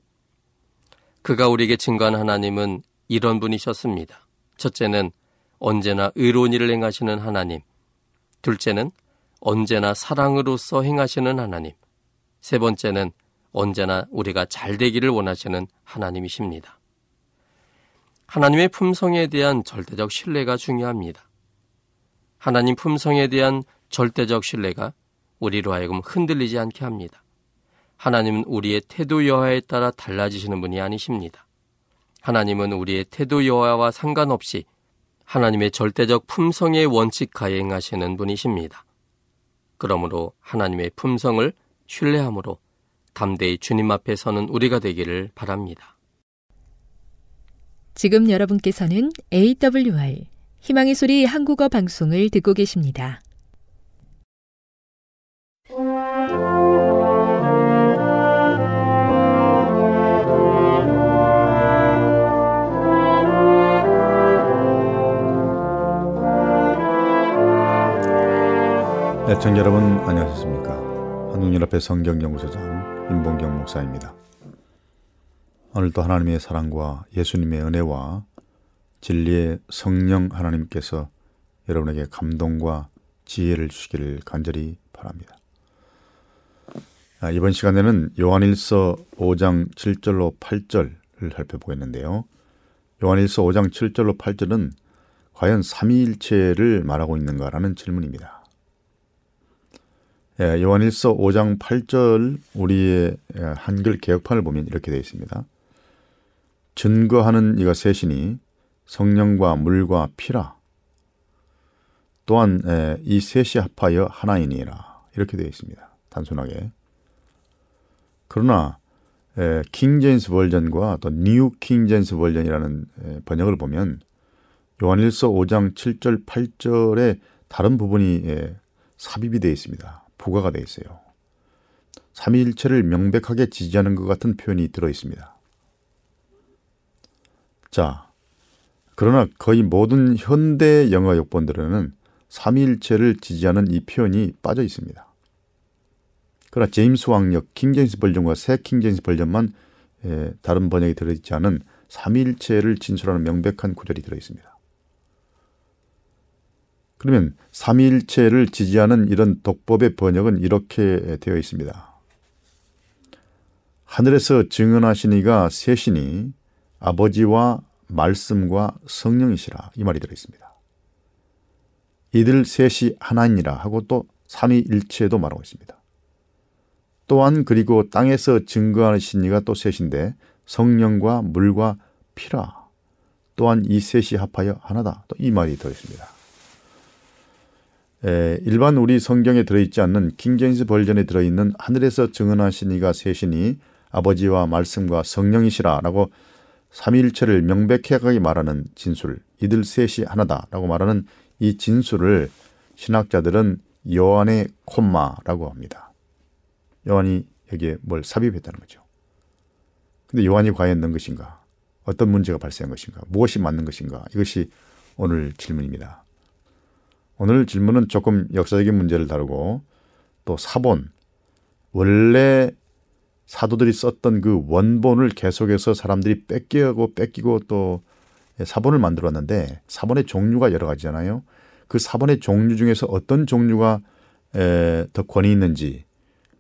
그가 우리에게 증거한 하나님은 이런 분이셨습니다. 첫째는 언제나 의로운 일을 행하시는 하나님, 둘째는 언제나 사랑으로서 행하시는 하나님, 세 번째는 언제나 우리가 잘 되기를 원하시는 하나님이십니다. 하나님의 품성에 대한 절대적 신뢰가 중요합니다. 하나님 품성에 대한 절대적 신뢰가 우리로 하여금 흔들리지 않게 합니다. 하나님은 우리의 태도 여하에 따라 달라지시는 분이 아니십니다. 하나님은 우리의 태도 여하와 상관없이 하나님의 절대적 품성의 원칙하에 행하시는 분이십니다. 그러므로 하나님의 품성을 신뢰함으로 담대히 주님 앞에 서는 우리가 되기를 바랍니다. 지금 여러분께서는 AWR 희망의 소리 한국어 방송을 듣고 계십니다. 애청자 여러분 안녕하셨습니까? 한국연합회 성경연구소장 임봉경 목사입니다. 오늘도 하나님의 사랑과 예수님의 은혜와 진리의 성령 하나님께서 여러분에게 감동과 지혜를 주시기를 간절히 바랍니다. 이번 시간에는 요한일서 5장 7절로 8절을 살펴보겠는데요. 요한일서 5장 7절로 8절은 과연 삼위일체를 말하고 있는가라는 질문입니다. 예, 요한일서 5장 8절 우리의 한글 개역판을 보면 이렇게 되어 있습니다. 증거하는 이가 셋이니 성령과 물과 피라. 또한 이 셋이 합하여 하나이니라. 이렇게 되어 있습니다. 단순하게. 그러나 킹제임스 버전과 또 뉴 킹제임스 버전이라는 번역을 보면 요한일서 5장 7절 8절의 다른 부분이 삽입이 되어 있습니다. 부가가 되어 있어요. 삼위일체를 명백하게 지지하는 것 같은 표현이 들어 있습니다. 자, 그러나 거의 모든 현대 영어 역본들에는 삼위일체를 지지하는 이 표현이 빠져 있습니다. 그러나 제임스 왕역 킹제임스 버전과 새 킹제임스 버전만 다른 번역이 들어 있지 않은 삼위일체를 진술하는 명백한 구절이 들어 있습니다. 그러면 삼위일체를 지지하는 이런 독법의 번역은 이렇게 되어 있습니다. 하늘에서 증언하신 이가 셋이니 아버지와 말씀과 성령이시라 이 말이 들어 있습니다. 이들 셋이 하나이니라 하고 또 삼위일체도 말하고 있습니다. 또한 그리고 땅에서 증거하신 이가 또 셋인데 성령과 물과 피라 또한 이 셋이 합하여 하나다 또 이 말이 들어 있습니다. 일반 우리 성경에 들어있지 않는 킹제임스 버전에 들어있는 하늘에서 증언하신 이가 셋이니 아버지와 말씀과 성령이시라 라고 삼위일체를 명백하게 말하는 진술 이들 셋이 하나다 라고 말하는 이 진술을 신학자들은 요한의 콤마라고 합니다. 요한이 여기에 뭘 삽입했다는 거죠. 근데 요한이 과연 넣은 것인가? 어떤 문제가 발생한 것인가? 무엇이 맞는 것인가? 이것이 오늘 질문입니다. 오늘 질문은 조금 역사적인 문제를 다루고 또 사본, 원래 사도들이 썼던 그 원본을 계속해서 사람들이 뺏기고 또 사본을 만들었는데 사본의 종류가 여러 가지잖아요. 그 사본의 종류 중에서 어떤 종류가 더 권위 있는지,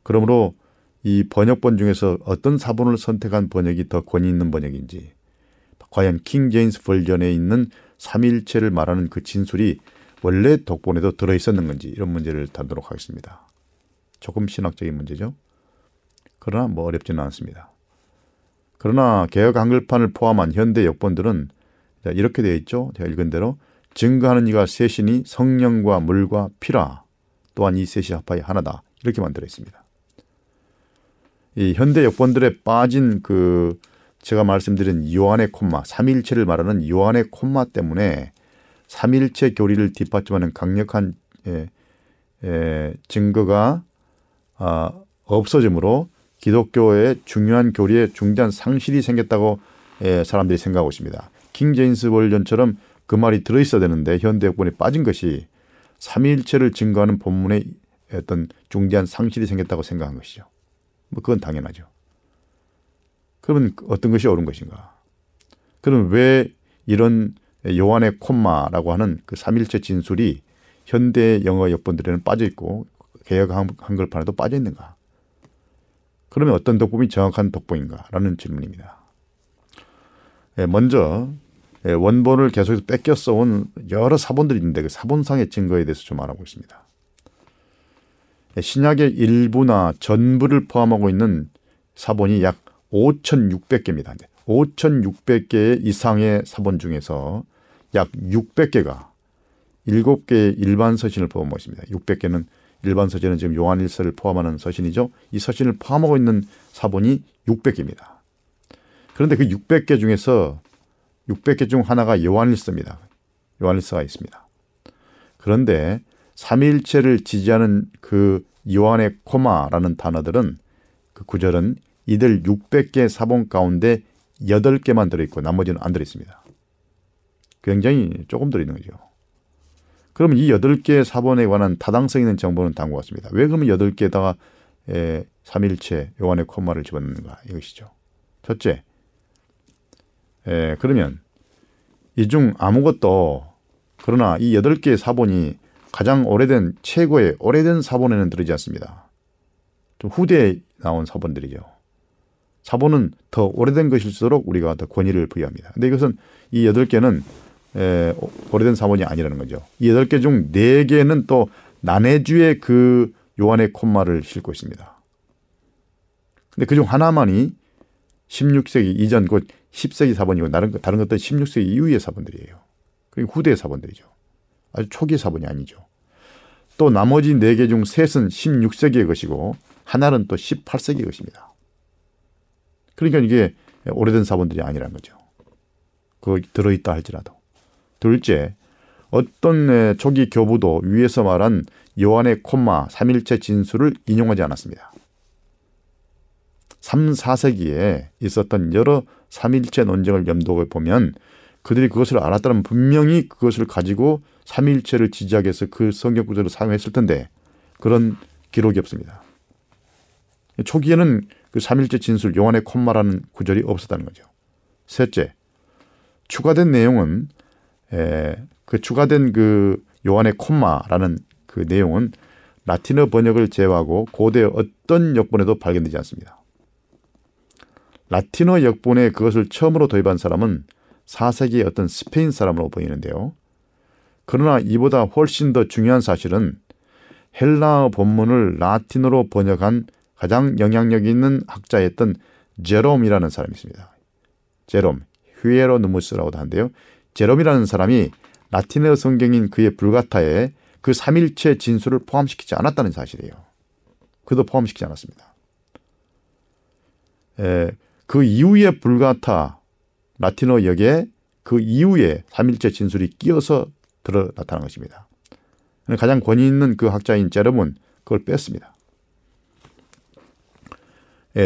그러므로 이 번역본 중에서 어떤 사본을 선택한 번역이 더 권위 있는 번역인지, 과연 킹 제임스 버전에 있는 삼위일체를 말하는 그 진술이 원래 독본에도 들어있었는 건지, 이런 문제를 다루도록 하겠습니다. 조금 신학적인 문제죠. 그러나 뭐 어렵지는 않습니다. 그러나 개역 한글판을 포함한 현대 역본들은 이렇게 되어 있죠. 제가 읽은 대로 증거하는 이가 셋이니 성령과 물과 피라, 또한 이 셋이 합하여 하나다, 이렇게 만들어 있습니다. 이 현대 역본들에 빠진 그 제가 말씀드린 요한의 콤마, 삼위일체를 말하는 요한의 콤마 때문에 삼위일체 교리를 뒷받침하는 강력한 증거가 없어지므로 기독교의 중요한 교리에 중대한 상실이 생겼다고 사람들이 생각하고 있습니다. 킹 제임스 버전처럼 그 말이 들어있어야 되는데 현대 역본에 빠진 것이 삼위일체를 증거하는 본문에 어떤 중대한 상실이 생겼다고 생각한 것이죠. 뭐 그건 당연하죠. 그러면 어떤 것이 옳은 것인가? 그럼 왜 이런 요한의 콤마라고 하는 그 삼일체 진술이 현대 영어 역본들에는 빠져있고 개역 한글판에도 빠져있는가? 그러면 어떤 독본이 정확한 독본인가? 라는 질문입니다. 먼저 원본을 계속해서 뺏겨 써온 여러 사본들이 있는데 그 사본상의 증거에 대해서 좀 알아보겠습니다. 신약의 일부나 전부를 포함하고 있는 사본이 약 5,600개입니다. 5,600개 이상의 사본 중에서 약 600개가 7개의 일반 서신을 포함하고 있습니다. 600개는 일반 서신은 지금 요한일서를 포함하는 서신이죠. 이 서신을 포함하고 있는 사본이 600개입니다. 그런데 그 600개 중에서 600개 중 하나가 요한일서입니다. 요한일서가 있습니다. 그런데 삼위일체를 지지하는 그 요한의 코마라는 단어들은, 그 구절은 이들 600개 사본 가운데 8개만 들어있고 나머지는 안 들어있습니다. 굉장히 조금 들어있는 거죠. 그러면 이 8개의 사본에 관한 타당성 있는 정보는 다음과 같습니다. 왜 그러면 8개에다가 삼위일체 요한의 콤마를 집어넣는가, 이것이죠. 첫째, 그러면 이 중 아무것도, 그러나 이 8개의 사본이 가장 오래된, 최고의 오래된 사본에는 들어있지 않습니다. 좀 후대에 나온 사본들이죠. 사본은 더 오래된 것일수록 우리가 더 권위를 부여합니다. 근데 이것은 이 8개는 오래된 사본이 아니라는 거죠. 이 8개 중 4개는 또 난해주의 그 요한의 콤마를 싣고 있습니다. 근데 그중 하나만이 16세기 이전, 곧 10세기 사본이고 다른 것들은 16세기 이후의 사본들이에요. 그리고 후대의 사본들이죠. 아주 초기 사본이 아니죠. 또 나머지 4개 중 셋은 16세기의 것이고 하나는 또 18세기의 것입니다. 그러니까 이게 오래된 사본들이 아니라는 거죠. 그거 들어있다 할지라도. 둘째, 어떤 초기 교부도 위에서 말한 요한의 콤마 삼일체 진술을 인용하지 않았습니다. 3, 4세기에 있었던 여러 삼일체 논쟁을 염두에 보면 그들이 그것을 알았다면 분명히 그것을 가지고 삼일체를 지지하기 위해서 그 성경 구절을 사용했을 텐데 그런 기록이 없습니다. 초기에는 그 삼일째 진술 요한의 콤마라는 구절이 없었다는 거죠. 셋째, 추가된 내용은 그 추가된 그 요한의 콤마라는 그 내용은 라틴어 번역을 제외하고 고대 어떤 역본에도 발견되지 않습니다. 라틴어 역본에 그것을 처음으로 도입한 사람은 4세기의 어떤 스페인 사람으로 보이는데요. 그러나 이보다 훨씬 더 중요한 사실은 헬라어 본문을 라틴어로 번역한 가장 영향력 있는 학자였던 제롬이라는 사람이 있습니다. 제롬, 히에로누무스라고도 하는데요. 제롬이라는 사람이 라틴어 성경인 그의 불가타에 그 삼일체 진술을 포함시키지 않았다는 사실이에요. 그도 포함시키지 않았습니다. 그 이후에 불가타, 라틴어 역에 그 이후에 삼일체 진술이 끼어서 들어 나타난 것입니다. 가장 권위 있는 그 학자인 제롬은 그걸 뺐습니다.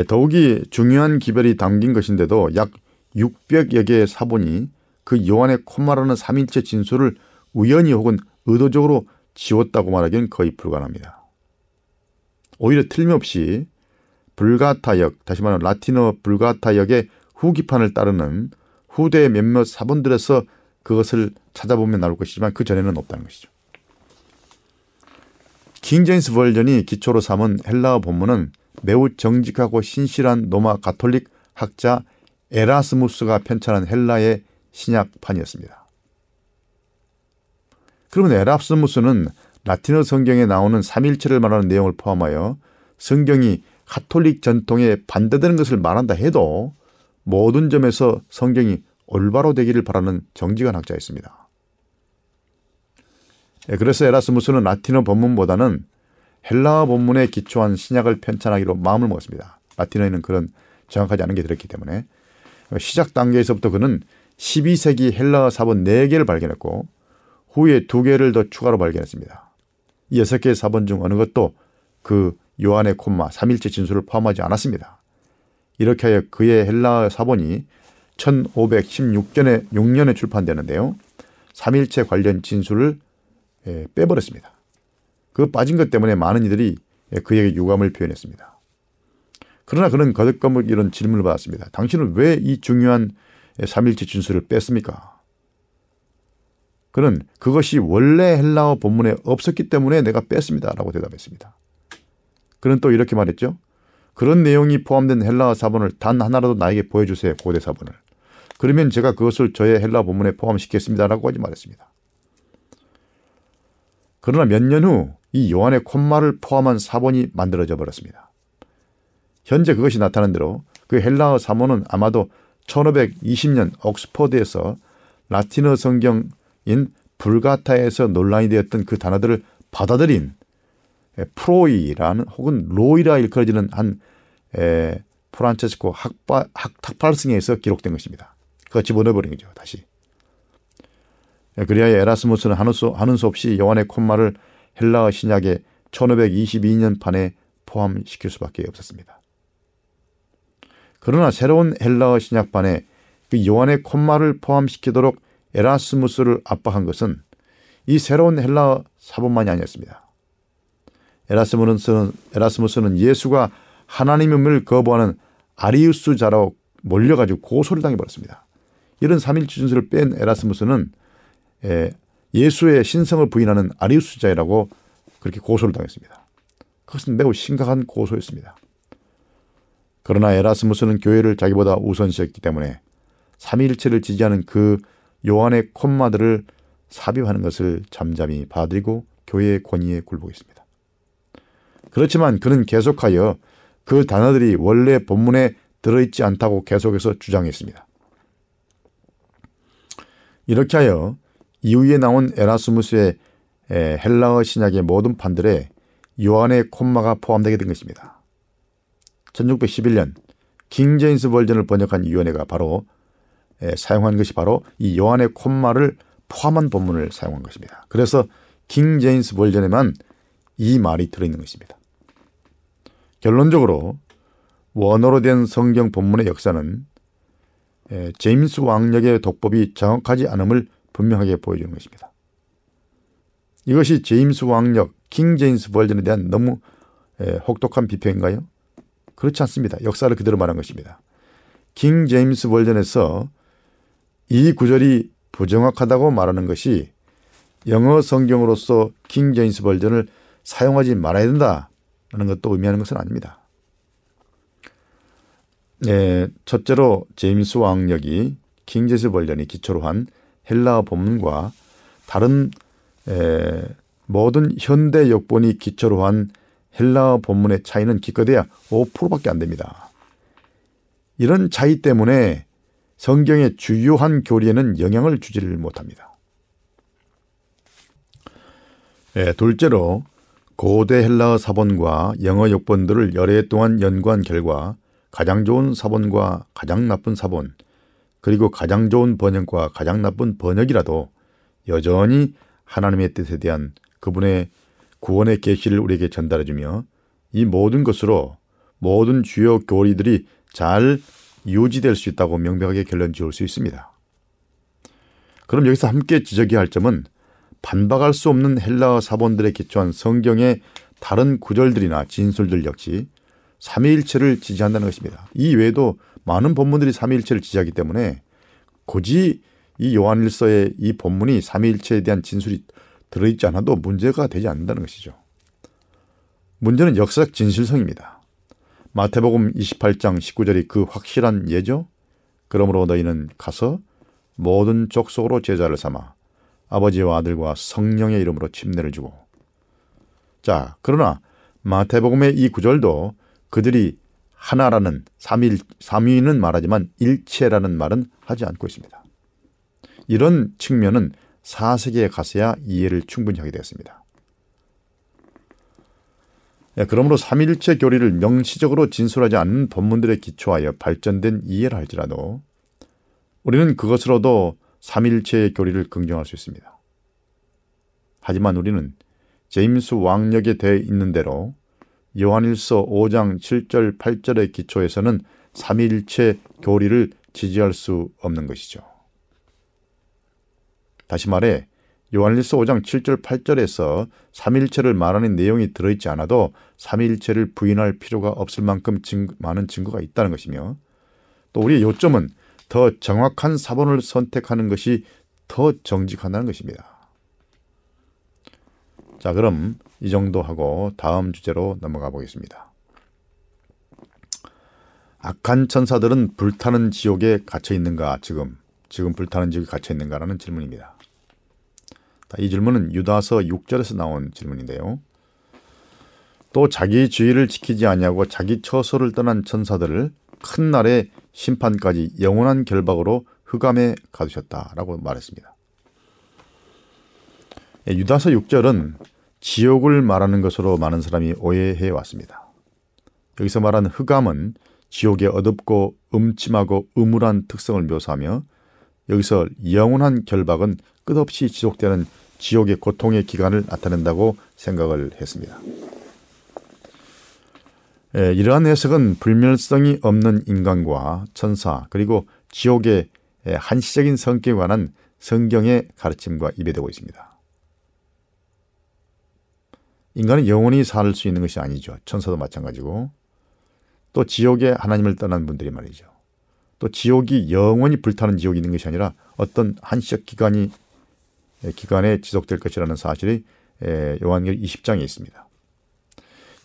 더욱이 중요한 기별이 담긴 것인데도 약 600여 개의 사본이 그 요한의 콤마라는 삼일체 진술을 우연히 혹은 의도적으로 지웠다고 말하기엔 거의 불가능합니다. 오히려 틀림없이 불가타역, 다시 말하면 라틴어 불가타역의 후기판을 따르는 후대의 몇몇 사본들에서 그것을 찾아보면 나올 것이지만 그 전에는 없다는 것이죠. 킹제임스 버전이 기초로 삼은 헬라어 본문은 매우 정직하고 신실한 로마 가톨릭 학자 에라스무스가 편찬한 헬라의 신약판이었습니다. 그러면 에라스무스는 라틴어 성경에 나오는 삼위일체를 말하는 내용을 포함하여 성경이 가톨릭 전통에 반대되는 것을 말한다 해도 모든 점에서 성경이 올바로 되기를 바라는 정직한 학자였습니다. 그래서 에라스무스는 라틴어 본문보다는 헬라어 본문에 기초한 신약을 편찬하기로 마음을 먹었습니다. 라틴어에는 그런 정확하지 않은 게 들었기 때문에 시작 단계에서부터 그는 12세기 헬라어 사본 4개를 발견했고 후에 2개를 더 추가로 발견했습니다. 이 6개의 사본 중 어느 것도 그 요한의 콤마 삼일체 진술을 포함하지 않았습니다. 이렇게 하여 그의 헬라어 사본이 1516년에 출판되는데요, 삼일체 관련 진술을 빼버렸습니다. 그 빠진 것 때문에 많은 이들이 그에게 유감을 표현했습니다. 그러나 그는 거듭거듭 이런 질문을 받았습니다. 당신은 왜 이 중요한 삼일체 진술을 뺐습니까? 그는 그것이 원래 헬라어 본문에 없었기 때문에 내가 뺐습니다 라고 대답했습니다. 그는 또 이렇게 말했죠. 그런 내용이 포함된 헬라어 사본을 단 하나라도 나에게 보여주세요. 고대 사본을. 그러면 제가 그것을 저의 헬라어 본문에 포함시키겠습니다 라고 하지 말했습니다. 그러나 몇 년 후 이 요한의 콤마를 포함한 사본이 만들어져 버렸습니다. 현재 그것이 나타난 대로 그 헬라어 사본은 아마도 1520년 옥스퍼드에서 라틴어 성경인 불가타에서 논란이 되었던 그 단어들을 받아들인 프로이라는 혹은 로이라 일컬어지는 한 프란체스코 탁팔승에서 기록된 것입니다. 그거 집어넣어버린 거죠. 다시. 그리하여 에라스무스는 하는 수 없이 요한의 콤마를 헬라어 신약의 1522년판에 포함시킬 수밖에 없었습니다. 그러나 새로운 헬라어 신약판에 그 요한의 콤마를 포함시키도록 에라스무스를 압박한 것은 이 새로운 헬라어 사본만이 아니었습니다. 에라스무스는 예수가 하나님임을 거부하는 아리우스자로 몰려가지고 고소를 당해버렸습니다. 이런 삼일체 진술을 뺀 에라스무스는 예수의 신성을 부인하는 아리우스자이라고 그렇게 고소를 당했습니다. 그것은 매우 심각한 고소였습니다. 그러나 에라스무스는 교회를 자기보다 우선시했기 때문에 삼위일체를 지지하는 그 요한의 콤마들을 삽입하는 것을 잠잠히 받아들이고 교회의 권위에 굴복했습니다. 그렇지만 그는 계속하여 그 단어들이 원래 본문에 들어있지 않다고 계속해서 주장했습니다. 이렇게 하여 이후에 나온 에라스무스의 헬라어 신약의 모든 판들에 요한의 콤마가 포함되게 된 것입니다. 1611년 킹제임스 버전을 번역한 위원회가 바로 사용한 것이 바로 이 요한의 콤마를 포함한 본문을 사용한 것입니다. 그래서 킹제임스 버전에만 이 말이 들어있는 것입니다. 결론적으로 원어로 된 성경 본문의 역사는 제임스 왕역의 독법이 정확하지 않음을 분명하게 보여주는 것입니다. 이것이 제임스 왕역, 킹 제임스 버전에 대한 너무 혹독한 비평인가요? 그렇지 않습니다. 역사를 그대로 말한 것입니다. 킹 제임스 버전에서 이 구절이 부정확하다고 말하는 것이 영어 성경으로서 킹 제임스 버전을 사용하지 말아야 된다는 것도 의미하는 것은 아닙니다. 첫째로 제임스 왕역이 킹 제임스 버전이 기초로 한 헬라어 본문과 다른 모든 현대 역본이 기초로 한 헬라어 본문의 차이는 기껏해야 5%밖에 안 됩니다. 이런 차이 때문에 성경의 주요한 교리에는 영향을 주지를 못합니다. 둘째로 고대 헬라어 사본과 영어 역본들을 여러 해 동안 연구한 결과 가장 좋은 사본과 가장 나쁜 사본, 그리고 가장 좋은 번역과 가장 나쁜 번역이라도 여전히 하나님의 뜻에 대한 그분의 구원의 계시를 우리에게 전달해주며 이 모든 것으로 모든 주요 교리들이 잘 유지될 수 있다고 명백하게 결론 지을 수 있습니다. 그럼 여기서 함께 지적해야 할 점은 반박할 수 없는 헬라어 사본들에 기초한 성경의 다른 구절들이나 진술들 역시 삼위일체를 지지한다는 것입니다. 이 외에도 많은 본문들이 삼위일체를 지지하기 때문에 굳이 이 요한일서의 이 본문이 삼위일체에 대한 진술이 들어있지 않아도 문제가 되지 않는다는 것이죠. 문제는 역사적 진실성입니다. 마태복음 28장 19절이 그 확실한 예죠. 그러므로 너희는 가서 모든 족속으로 제자를 삼아 아버지와 아들과 성령의 이름으로 침례를 주고. 자, 그러나 마태복음의 이 구절도 그들이 하나라는 삼위는 말하지만 일체라는 말은 하지 않고 있습니다. 이런 측면은 사세기에 가서야 이해를 충분히 하게 되었습니다. 그러므로 삼위일체 교리를 명시적으로 진술하지 않는 본문들에 기초하여 발전된 이해를 할지라도 우리는 그것으로도 삼위일체의 교리를 긍정할 수 있습니다. 하지만 우리는 제임스 왕역에 대해 있는 대로 요한일서 5장 7절 8절의 기초에서는 삼위일체 교리를 지지할 수 없는 것이죠. 다시 말해 요한일서 5장 7절 8절에서 삼위일체를 말하는 내용이 들어있지 않아도 삼위일체를 부인할 필요가 없을 만큼 많은 증거가 있다는 것이며, 또 우리의 요점은 더 정확한 사본을 선택하는 것이 더 정직하다는 것입니다. 자, 그럼 이 정도 하고 다음 주제로 넘어가 보겠습니다. 악한 천사들은 불타는 지옥에 갇혀 있는가? 지금 불타는 지옥에 갇혀 있는가라는 질문입니다. 이 질문은 유다서 6절에서 나온 질문인데요. 또 자기 주의를 지키지 아니하고 자기 처소를 떠난 천사들을 큰 날의 심판까지 영원한 결박으로 흑암에 가두셨다라고 말했습니다. 유다서 6절은 지옥을 말하는 것으로 많은 사람이 오해해 왔습니다. 여기서 말하는 흑암은 지옥의 어둡고 음침하고 음울한 특성을 묘사하며, 여기서 영원한 결박은 끝없이 지속되는 지옥의 고통의 기간을 나타낸다고 생각을 했습니다. 이러한 해석은 불멸성이 없는 인간과 천사 그리고 지옥의 한시적인 성격에 관한 성경의 가르침과 이배되고 있습니다. 인간은 영원히 살 수 있는 것이 아니죠. 천사도 마찬가지고, 또 지옥에 하나님을 떠난 분들이 말이죠. 또 지옥이 영원히 불타는 지옥이 있는 것이 아니라 어떤 한시적 기간에 지속될 것이라는 사실이 요한계시록 20장에 있습니다.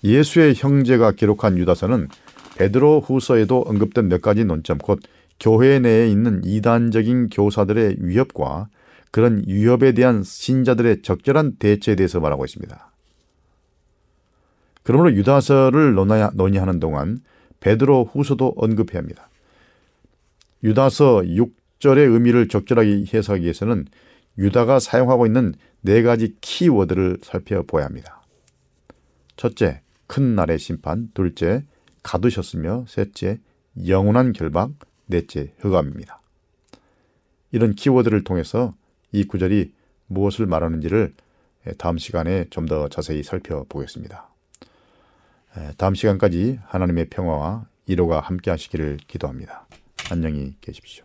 예수의 형제가 기록한 유다서는 베드로 후서에도 언급된 몇 가지 논점, 곧 교회 내에 있는 이단적인 교사들의 위협과 그런 위협에 대한 신자들의 적절한 대처에 대해서 말하고 있습니다. 그러므로 유다서를 논의하는 동안 베드로 후서도 언급해야 합니다. 유다서 6절의 의미를 적절하게 해석하기 위해서는 유다가 사용하고 있는 네 가지 키워드를 살펴봐야 합니다. 첫째, 큰 날의 심판. 둘째, 가두셨으며. 셋째, 영원한 결박. 넷째, 흑암입니다. 이런 키워드를 통해서 이 구절이 무엇을 말하는지를 다음 시간에 좀 더 자세히 살펴보겠습니다. 다음 시간까지 하나님의 평화와 위로가 함께 하시기를 기도합니다. 안녕히 계십시오.